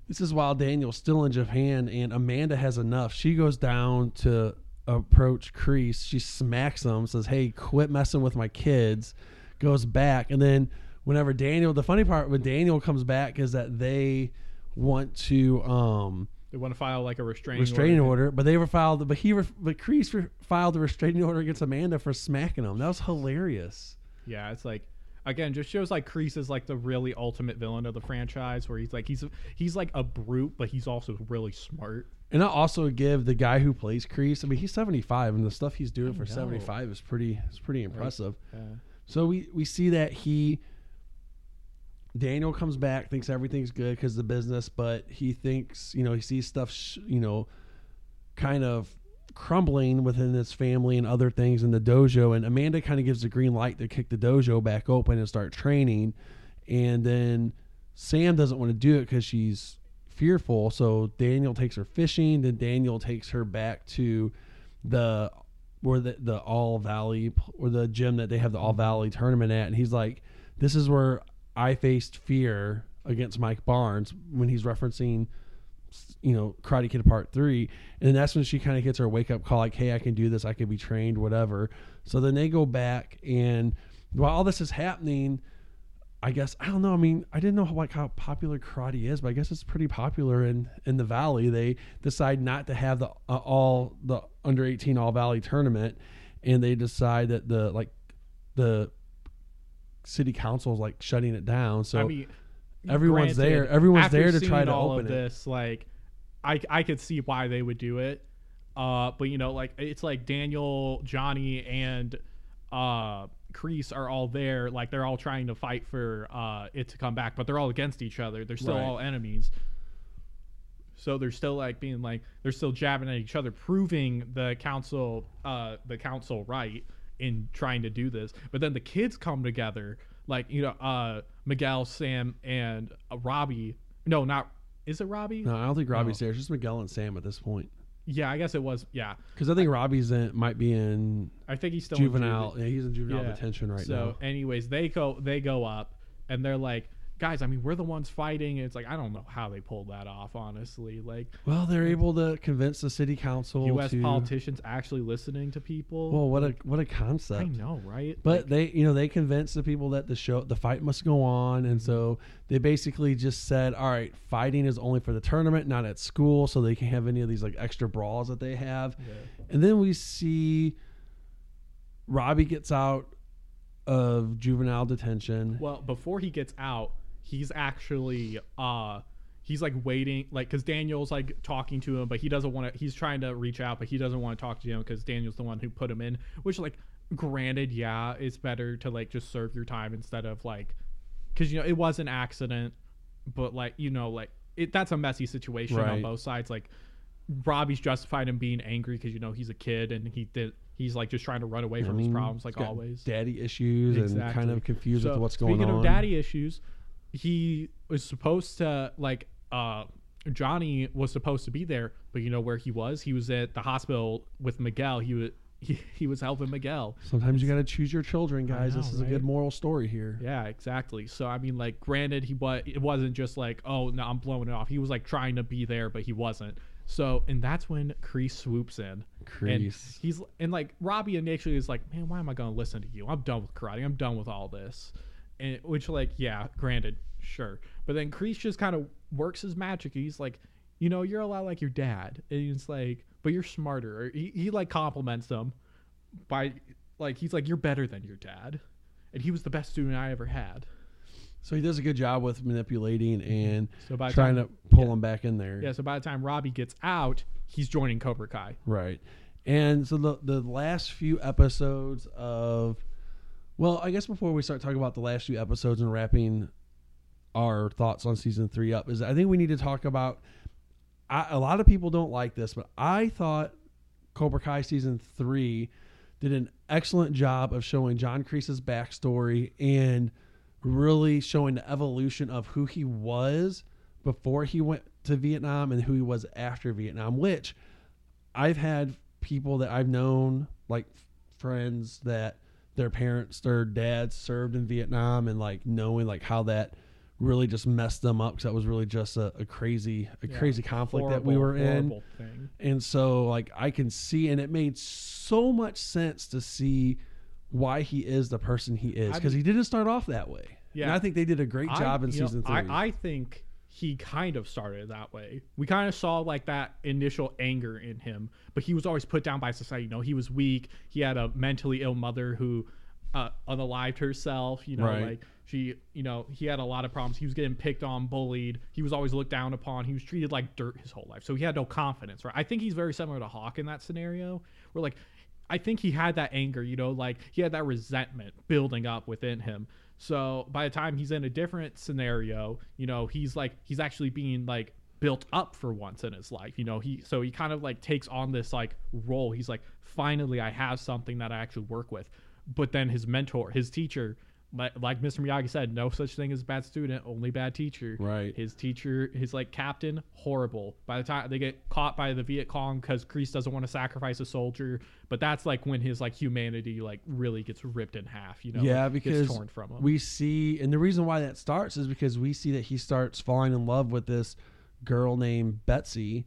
This is while Daniel's still in Japan, and Amanda has enough. She goes down to approach Kreese. She smacks him, says, "Hey, quit messing with my kids." Goes back, and then whenever Daniel, the funny part when Daniel comes back is that they. want to um they want to file like a restraining restraining order, order but they were filed but he ref, but Kreese re, filed a restraining order against Amanda for smacking him. That was hilarious. Yeah, it's like, again, just shows like Kreese is like the really ultimate villain of the franchise, where he's like he's he's like a brute, but he's also really smart. And I also give the guy who plays Kreese, I mean, he's seventy-five, and the stuff he's doing for know. seventy-five is pretty it's pretty impressive. Right. Yeah. So we we see that he Daniel comes back, thinks everything's good because of the business, but he thinks, you know, he sees stuff, sh- you know, kind of crumbling within his family and other things in the dojo. And Amanda kind of gives the green light to kick the dojo back open and start training. And then Sam doesn't want to do it because she's fearful. So Daniel takes her fishing. Then Daniel takes her back to the, where the, the All Valley, or the gym that they have the All Valley tournament at. And he's like, this is where I faced fear against Mike Barnes, when he's referencing, you know, Karate Kid Part Three. And that's when she kind of gets her wake up call, like, hey, I can do this. I can be trained, whatever. So then they go back, and while all this is happening, I guess, I don't know. I mean, I didn't know how, like, how popular karate is, but I guess it's pretty popular in, in the Valley. They decide not to have the, uh, all the under eighteen All Valley tournament. And they decide that the, like the, city council is like shutting it down, so I mean, everyone's granted, there everyone's there to try to all open of this it. Like I I could see why they would do it, uh but you know, like, it's like Daniel, Johnny, and uh Kreese are all there, like they're all trying to fight for uh it to come back, but they're all against each other. They're still right. all enemies, so they're still like being like they're still jabbing at each other, proving the council uh the council right in trying to do this. But then the kids come together, like, you know, uh Miguel, Sam, and uh, Robbie. No, not is it Robbie? No, I don't think Robbie's no. there. It's just Miguel and Sam at this point. Yeah, I guess it was. Yeah, because I think I, Robbie's in, might be in. I think he's still juvenile. In juvenile. Yeah, he's in juvenile yeah. detention right so, now. So, anyways, they go they go up, and they're like, guys, I mean, we're the ones fighting. It's like, I don't know how they pulled that off, honestly. Like, well, they're able to convince the city council. U S to, politicians actually listening to people. Well, what like, a what a concept. I know, right? But like, they, you know, they convinced the people that the show, the fight must go on, and so they basically just said, all right, fighting is only for the tournament, not at school, so they can't have any of these like extra brawls that they have. Yeah. And then we see Robbie gets out of juvenile detention. Well, before he gets out, he's actually uh he's like waiting, like, because Daniel's like talking to him, but he doesn't want to he's trying to reach out, but he doesn't want to talk to him because Daniel's the one who put him in, which, like, granted, yeah, it's better to like just serve your time instead of like, because, you know, it was an accident, but like, you know, like it that's a messy situation right. on both sides. Like, Robbie's justified in being angry because, you know, he's a kid and he did He's like just trying to run away from I mean, his problems, like always. Daddy issues exactly. and kind of confused so, with what's going on. Speaking of daddy issues, he was supposed to like uh, Johnny was supposed to be there, but you know where he was? He was at the hospital with Miguel. He was he, he was helping Miguel. Sometimes it's, you got to choose your children, guys. Know, this is right? a good moral story here. Yeah, exactly. So I mean, like, granted, he but it wasn't just like, oh no, I'm blowing it off. He was like trying to be there, but he wasn't. So, and that's when Kreese swoops in. Kreese. And he's, and like Robbie initially is like, man, why am I going to listen to you? I'm done with karate. I'm done with all this. And which, like, yeah, granted, sure. But then Kreese just kind of works his magic. He's like, you know, you're a lot like your dad. And he's like, but you're smarter. Or he, he like compliments them by, like, he's like, you're better than your dad. And he was the best student I ever had. So he does a good job with manipulating and so by trying time, to pull yeah. him back in there. Yeah, so by the time Robbie gets out, he's joining Cobra Kai. Right. And so the the last few episodes of... Well, I guess before we start talking about the last few episodes and wrapping our thoughts on season three up, is I think we need to talk about... I, a lot of people don't like this, but I thought Cobra Kai season three did an excellent job of showing John Kreese's backstory and... really showing the evolution of who he was before he went to Vietnam and who he was after Vietnam, which I've had people that I've known, like friends that their parents, their dads served in Vietnam, and like knowing like how that really just messed them up. Cause that was really just a, a crazy, a yeah, crazy conflict horrible, that we were in. Thing. And so like I can see, and it made so much sense to see why he is the person he is, because he didn't start off that way. Yeah, and I think they did a great job I, in season know, three. I, I think he kind of started that way. We kind of saw like that initial anger in him, but he was always put down by society. You know, he was weak. He had a mentally ill mother who uh, unalived herself. You know, right. like she, you know, he had a lot of problems. He was getting picked on, bullied. He was always looked down upon. He was treated like dirt his whole life. So he had no confidence, right? I think he's very similar to Hawk in that scenario, where like, I think he had that anger, you know, like he had that resentment building up within him. So by the time he's in a different scenario, you know, he's like, he's actually being like built up for once in his life. You know, he, so he kind of like takes on this like role. He's like, finally, I have something that I actually work with. But then his mentor, his teacher, like, like Mister Miyagi said, no such thing as a bad student, only bad teacher. Right. His teacher, his like captain, horrible. By the time they get caught by the Viet Cong, because Kreese doesn't want to sacrifice a soldier, but that's like when his like humanity like really gets ripped in half. You know, yeah, like, because gets torn from him. We see, and the reason why that starts is because we see that he starts falling in love with this girl named Betsy,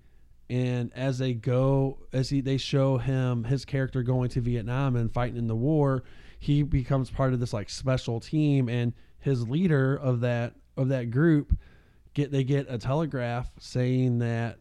and as they go, as he they show him his character going to Vietnam and fighting in the war. He becomes part of this like special team, and his leader of that, of that group get, they get a telegraph saying that,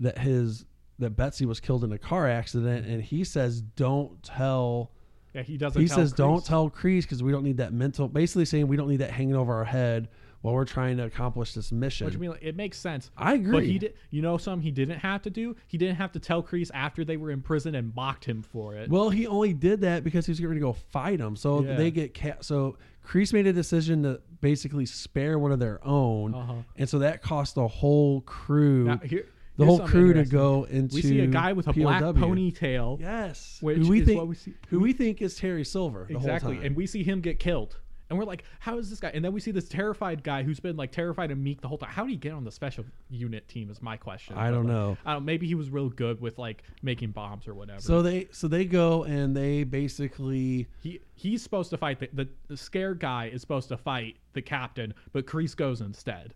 that his, that Betsy was killed in a car accident. And he says, don't tell, yeah, he doesn't, he tell says, Kreese. Don't tell Kreese, cause we don't need that mental, basically saying we don't need that hanging over our head while we're trying to accomplish this mission. Which I mean, it makes sense. I agree. But he did, you know, something he didn't have to do. He didn't have to tell Kreese after they were in prison and mocked him for it. Well, he only did that because he was going to go fight him. So yeah. they get ca- so Kreese made a decision to basically spare one of their own, uh-huh. and so that cost the whole crew. Now, here, the whole crew to go into. We see a guy with a P O W black ponytail. Yes, which who we is think what we see. who we think is Terry Silver. The exactly, whole time. And we see him get killed. And we're like, how is this guy? And then we see this terrified guy who's been like terrified and meek the whole time. How did he get on the special unit team is my question. I don't like, know. I don't, maybe he was real good with like making bombs or whatever. So they so they go and they basically... He He's supposed to fight... The, the, the scared guy is supposed to fight the captain, but Kreese goes instead.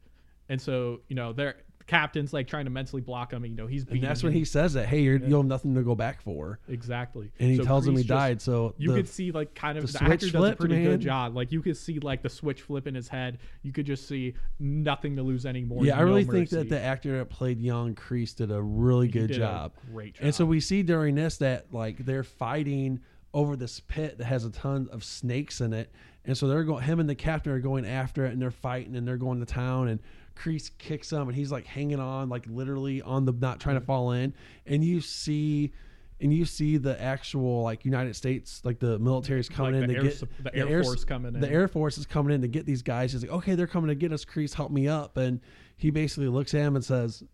And so, you know, they're... Captain's like trying to mentally block him. You know, he's beating. And that's him. When he says that, hey, you're, yeah. you have nothing to go back for. Exactly. And he so tells Kreese him he just, died. So you the, could see like kind of the, the actor flip, does a pretty man. good job. Like you could see like the switch flip in his head. You could just see nothing to lose anymore. Yeah, no I really mercy. think that the actor that played young Kreese did a really he good job. Great job. And so we see during this that like they're fighting over this pit that has a ton of snakes in it, and so they're going. Him and the captain are going after it, and they're fighting, and they're going to town and. Kreese kicks him and he's like hanging on, like literally on the, not trying to fall in. And you see, and you see the actual like United States, like the military is coming like in to air, get the air, the air force coming in. The air force is coming in to get these guys. He's like, okay, they're coming to get us. Kreese, help me up. And he basically looks at him and says,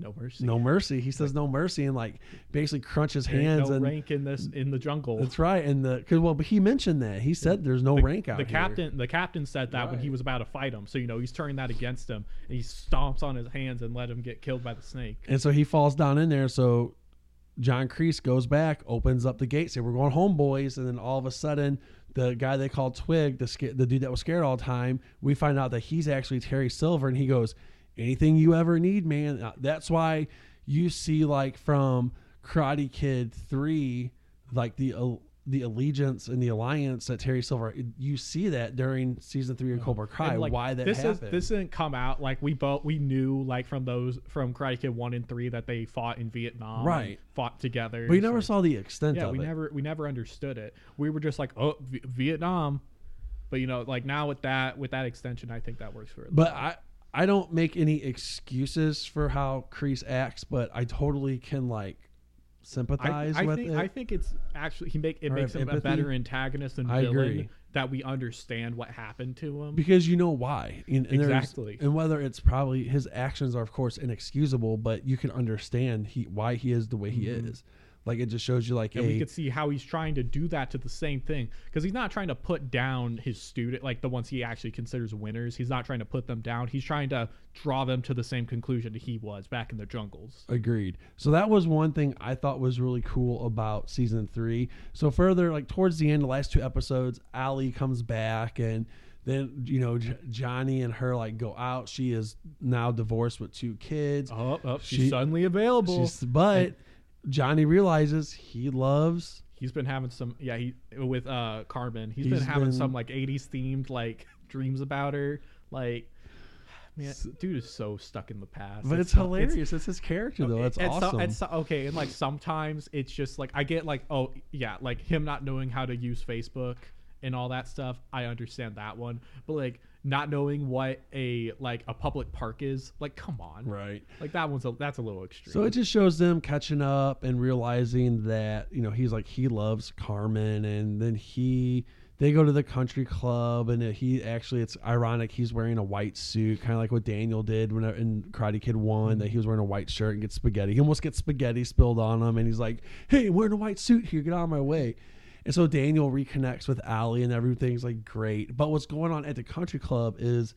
no mercy, no mercy. He says like, no mercy. And like basically crunches hands no and rank in this, in the jungle. That's right. And the, cause well, but he mentioned that he said, there's no the, rank out the here. Captain, the captain said that right. when he was about to fight him. So, you know, he's turning that against him and he stomps on his hands and let him get killed by the snake. And so he falls down in there. So John Kreese goes back, opens up the gate, say, we're going home, boys. And then all of a sudden the guy they called Twig, the, the dude that was scared all the time, we find out that he's actually Terry Silver. And he goes, anything you ever need, man. That's why you see, like, from Karate Kid three, like, the uh, the allegiance and the alliance that Terry Silver, you see that during season three of Cobra Kai, like, why that this happened. Is, this didn't come out. Like, we both, we knew, like, from those, from Karate Kid one and three that they fought in Vietnam. Right. Fought together. But we never so, saw the extent yeah, of we it. Yeah, never, we never understood it. We were just like, oh, v- Vietnam. But, you know, like now with that, with that extension, I think that works for it. But I, I don't make any excuses for how Kreese acts, but I totally can like sympathize I, I with think, it. I think it's actually he make it or makes him empathy. a better antagonist and I villain agree. that we understand what happened to him because you know why and, and exactly. And whether it's probably his actions are of course inexcusable, but you can understand he why he is the way he mm-hmm. is. Like it just shows you like and hey, we could see how he's trying to do that to the same thing because he's not trying to put down his student, like the ones he actually considers winners. He's not trying to put them down. He's trying to draw them to the same conclusion that he was back in the jungles. Agreed. So that was one thing I thought was really cool about season three. So further, like towards the end, the last two episodes, Ali comes back and then, you know, J- Johnny and her like go out. She is now divorced with two kids. Oh, oh she's she, suddenly available. She's, but. And, Johnny realizes he loves. He's been having some, yeah, he with uh, Carmen. He's, he's been having been, some like eighties themed like dreams about her. Like, man, s- dude is so stuck in the past. But it's, it's hilarious. It's, it's his character though. That's it's awesome. So, it's so, okay, and like sometimes it's just like I get like, oh yeah, like him not knowing how to use Facebook and all that stuff. I understand that one, but like. Not knowing what a like a public park is, like come on, right? Like that one's a, that's a little extreme. So it just shows them catching up and realizing that you know he's like he loves Carmen, and then he they go to the country club, and he actually it's ironic he's wearing a white suit, kind of like what Daniel did when in Karate Kid one mm-hmm. that he was wearing a white shirt and gets spaghetti. He almost gets spaghetti spilled on him, and he's like, "Hey, I'm wearing a white suit here, get out of my way." And so Daniel reconnects with Ali and everything's like great. But what's going on at the country club is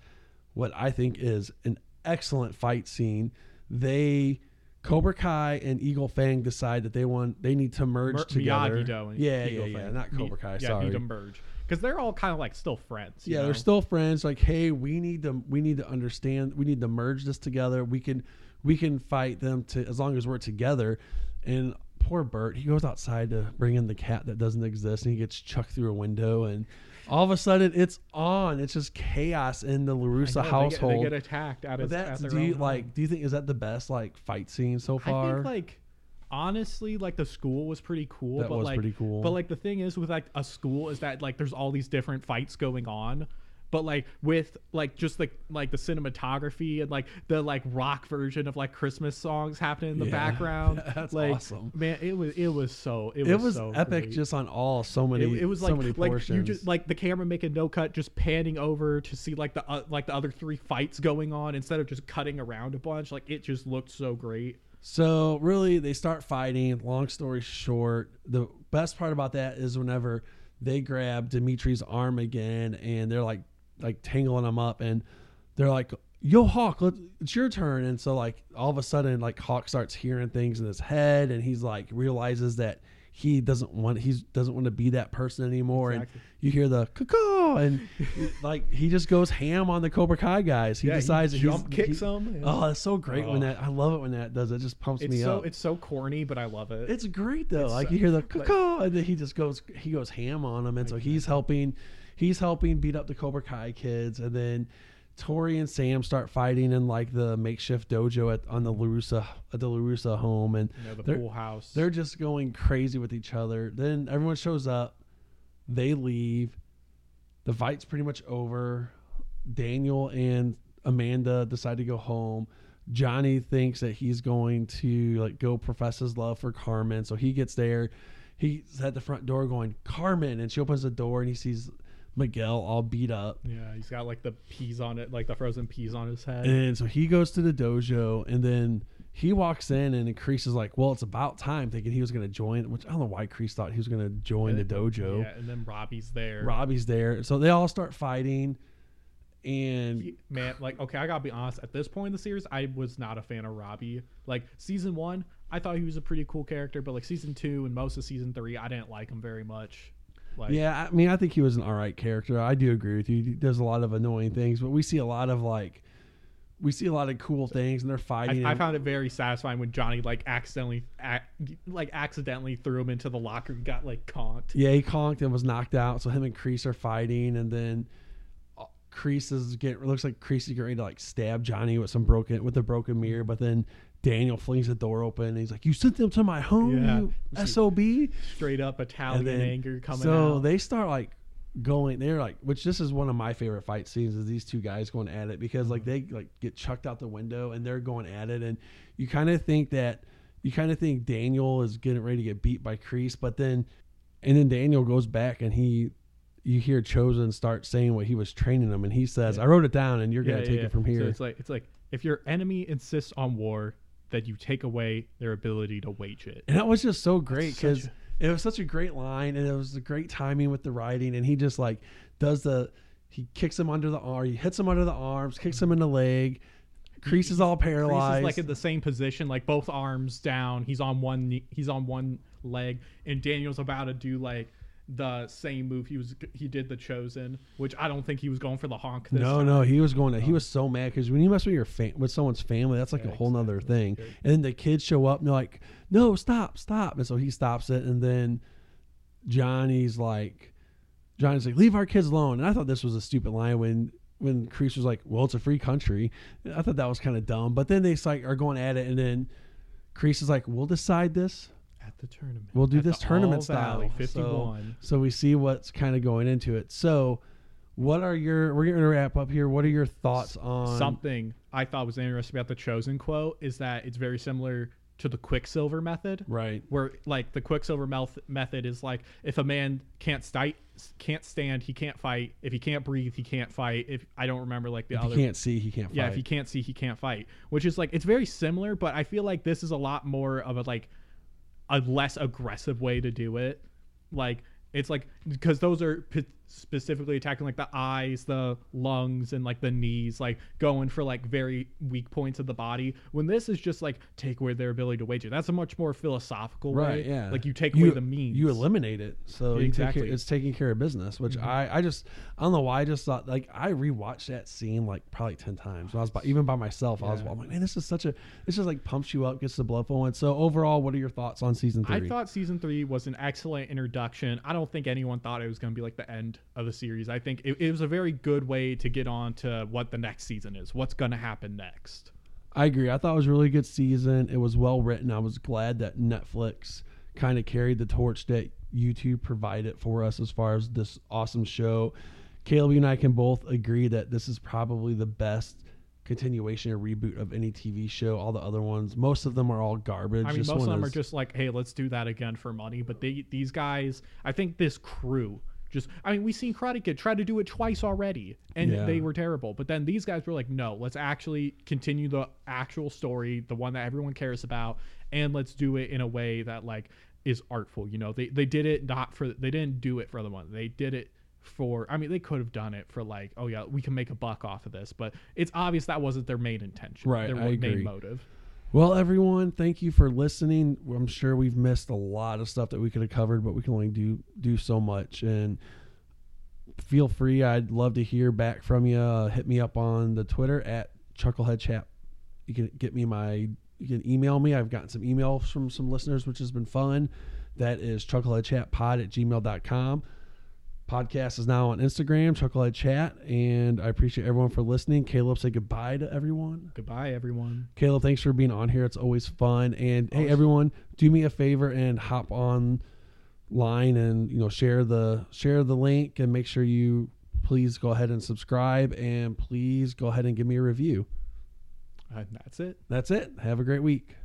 what I think is an excellent fight scene. They, Cobra Kai and Eagle Fang decide that they want, they need to merge Mer- together. Miyagi-Do and yeah, Eagle yeah, Fang. Yeah. Not Cobra Kai, yeah, sorry. Yeah, need to merge. Because they're all kind of like still friends. You yeah, know? They're still friends. Like, hey, we need to, we need to understand, we need to merge this together. We can, we can fight them to, as long as we're together. And poor Bert, he goes outside to bring in the cat that doesn't exist and he gets chucked through a window and all of a sudden it's on. It's just chaos in the La Russa household. They get, they get attacked out of that. Do you like home. do you think is that the best like fight scene so far? I think like honestly like the school was pretty cool. That but was like, pretty cool. But like the thing is with like a school is that like there's all these different fights going on. But like with like just like like the cinematography and like the like rock version of like Christmas songs happening in the yeah, background. That's like, awesome, man. It was it was so it, it was, was so epic great. Just on all so many. It, it was so like, many like portions. You just like the camera making no cut, just panning over to see like the uh, like the other three fights going on instead of just cutting around a bunch. Like it just looked so great. So really, they start fighting. Long story short, the best part about that is whenever they grab Demetri's arm again and they're like. like tangling them up and they're like, yo Hawk, let's, it's your turn. And so like all of a sudden like Hawk starts hearing things in his head and he's like realizes that he doesn't want he's doesn't want to be that person anymore. Exactly. And you hear the caw and like he just goes ham on the Cobra Kai guys. He yeah, decides he jump kicks he, them. Yeah. Oh, it's so great oh. when that I love it when that does it. Just pumps it's me so, up. It's so corny, but I love it. It's great though. It's like so, you hear the caw like, and then he just goes he goes ham on them. And so he's helping. He's helping beat up the Cobra Kai kids. And then Tori and Sam start fighting in like the makeshift dojo at on the La Russa, at the La Russa home. And you know, the pool house. They're just going crazy with each other. Then everyone shows up. They leave. The fight's pretty much over. Daniel and Amanda decide to go home. Johnny thinks that he's going to like go profess his love for Carmen. So he gets there. He's at the front door going, Carmen. And she opens the door and he sees Miguel all beat up. Yeah, he's got like the peas on it, like the frozen peas on his head. And so he goes to the dojo and then he walks in and Kreese is like, well, it's about time, thinking he was going to join, which I don't know why Kreese thought he was going to join then, the dojo. Yeah, and then Robbie's there. Robbie's there. So they all start fighting. And he, man, like, okay, I got to be honest. At this point in the series, I was not a fan of Robbie. Like season one, I thought he was a pretty cool character, but like season two and most of season three, I didn't like him very much. Like, yeah, I mean, I think he was an all right character. I do agree with you. He does a lot of annoying things, but we see a lot of like, we see a lot of cool things, and they're fighting. I, I found it very satisfying when Johnny like accidentally, ac- like accidentally threw him into the locker and got like conked. Yeah, he conked and was knocked out. So him and Kreese are fighting, and then Kreese is getting. It looks like Kreese is getting ready to like stab Johnny with some broken with a broken mirror, but then Daniel flings the door open and he's like, you sent them to my home, yeah. you S O B. Straight up Italian then, anger coming so out. So they start like going, they're like, which this is one of my favorite fight scenes is these two guys going at it, because like they like get chucked out the window and they're going at it, and you kind of think that you kind of think Daniel is getting ready to get beat by Kreese, but then and then Daniel goes back and he you hear Chozen start saying what he was training him, and he says, yeah. I wrote it down and you're yeah, gonna yeah, take yeah. it from here. So it's like it's like if your enemy insists on war, that you take away their ability to wage it. And that was just so great because a- it was such a great line, and it was a great timing with the writing. And he just like does the, he kicks him under the arm, he hits him under the arms, kicks him in the leg. Kreese is all paralyzed. Kreese is like in the same position, like both arms down. He's on one knee, he's on one leg, and Daniel's about to do like the same move he was he did the Chozen, which I don't think he was going for the honk this no time. No, he was going to, he was so mad because when you mess with your fam- with someone's family, that's like yeah, a whole exactly. nother thing. And then the kids show up and they're like, no, stop, stop. And so he stops it, and then Johnny's like Johnny's like, leave our kids alone. And I thought this was a stupid line when when Kreese was like, well, it's a free country. I thought that was kind of dumb. But then they like are going at it, and then Kreese is like, we'll decide this at the tournament. We'll do at this tournament style. Valley, fifty-one. So, so we see what's kind of going into it. So what are your, we're going to wrap up here. What are your thoughts on? Something I thought was interesting about the Chozen quote is that it's very similar to the Quicksilver method. Right. Where like the Quicksilver meth- method is like, if a man can't, sti- can't stand, he can't fight. If he can't breathe, he can't fight. If I don't remember like the if other. He can't see, he can't fight. Yeah, if he can't see, he can't fight. Which is like, it's very similar, but I feel like this is a lot more of a like, a less aggressive way to do it. Like it's like, because those are p- specifically attacking like the eyes, the lungs, and like the knees, like going for like very weak points of the body, when this is just like take away their ability to wage it. That's a much more philosophical right, way. Yeah, like you take you, away the means, you eliminate it. So exactly, you take care, it's taking care of business, which mm-hmm. I I just I don't know why I just thought like I rewatched that scene like probably ten times. I was by, even by myself yeah. I was I'm like, man, this is such a this just like pumps you up, gets the blood flowing. So overall, what are your thoughts on season three? I thought season three was an excellent introduction. I don't think anyone thought it was going to be like the end of the series. I think it, it was a very good way to get on to what the next season is, what's going to happen next. I agree. I thought it was a really good season. It was well written. I was glad that Netflix kind of carried the torch that YouTube provided for us as far as this awesome show. Caleb and I can both agree that this is probably the best continuation or reboot of any T V show. All the other ones, most of them are all garbage. I mean, this most of them is... are just like, hey, let's do that again for money. But they, these guys, I think this crew, Just, I mean, we've seen Karate Kid try to do it twice already, and yeah. they were terrible. But then these guys were like, no, let's actually continue the actual story, the one that everyone cares about, and let's do it in a way that like is artful. You know, they they did it not for, they didn't do it for the one. They did it for, I mean, they could have done it for like, oh yeah, we can make a buck off of this. But it's obvious that wasn't their main intention. Right, their I main agree. motive. Well, everyone, thank you for listening. I'm sure we've missed a lot of stuff that we could have covered, but we can only do do so much. And feel free. I'd love to hear back from you. Uh, hit me up on the Twitter at Chucklehead Chat. You can get me my, you can email me. I've gotten some emails from some listeners, which has been fun. That is chuckleheadchatpod at gmail dot com. Podcast is now on Instagram, Chucklehead Chat, and I appreciate everyone for listening. Caleb, say goodbye to everyone. Goodbye, everyone. Caleb, thanks for being on here. It's always fun. And always. Hey, everyone, do me a favor and hop online and you know share the share the link, and make sure you please go ahead and subscribe, and please go ahead and give me a review. And that's it. That's it. Have a great week.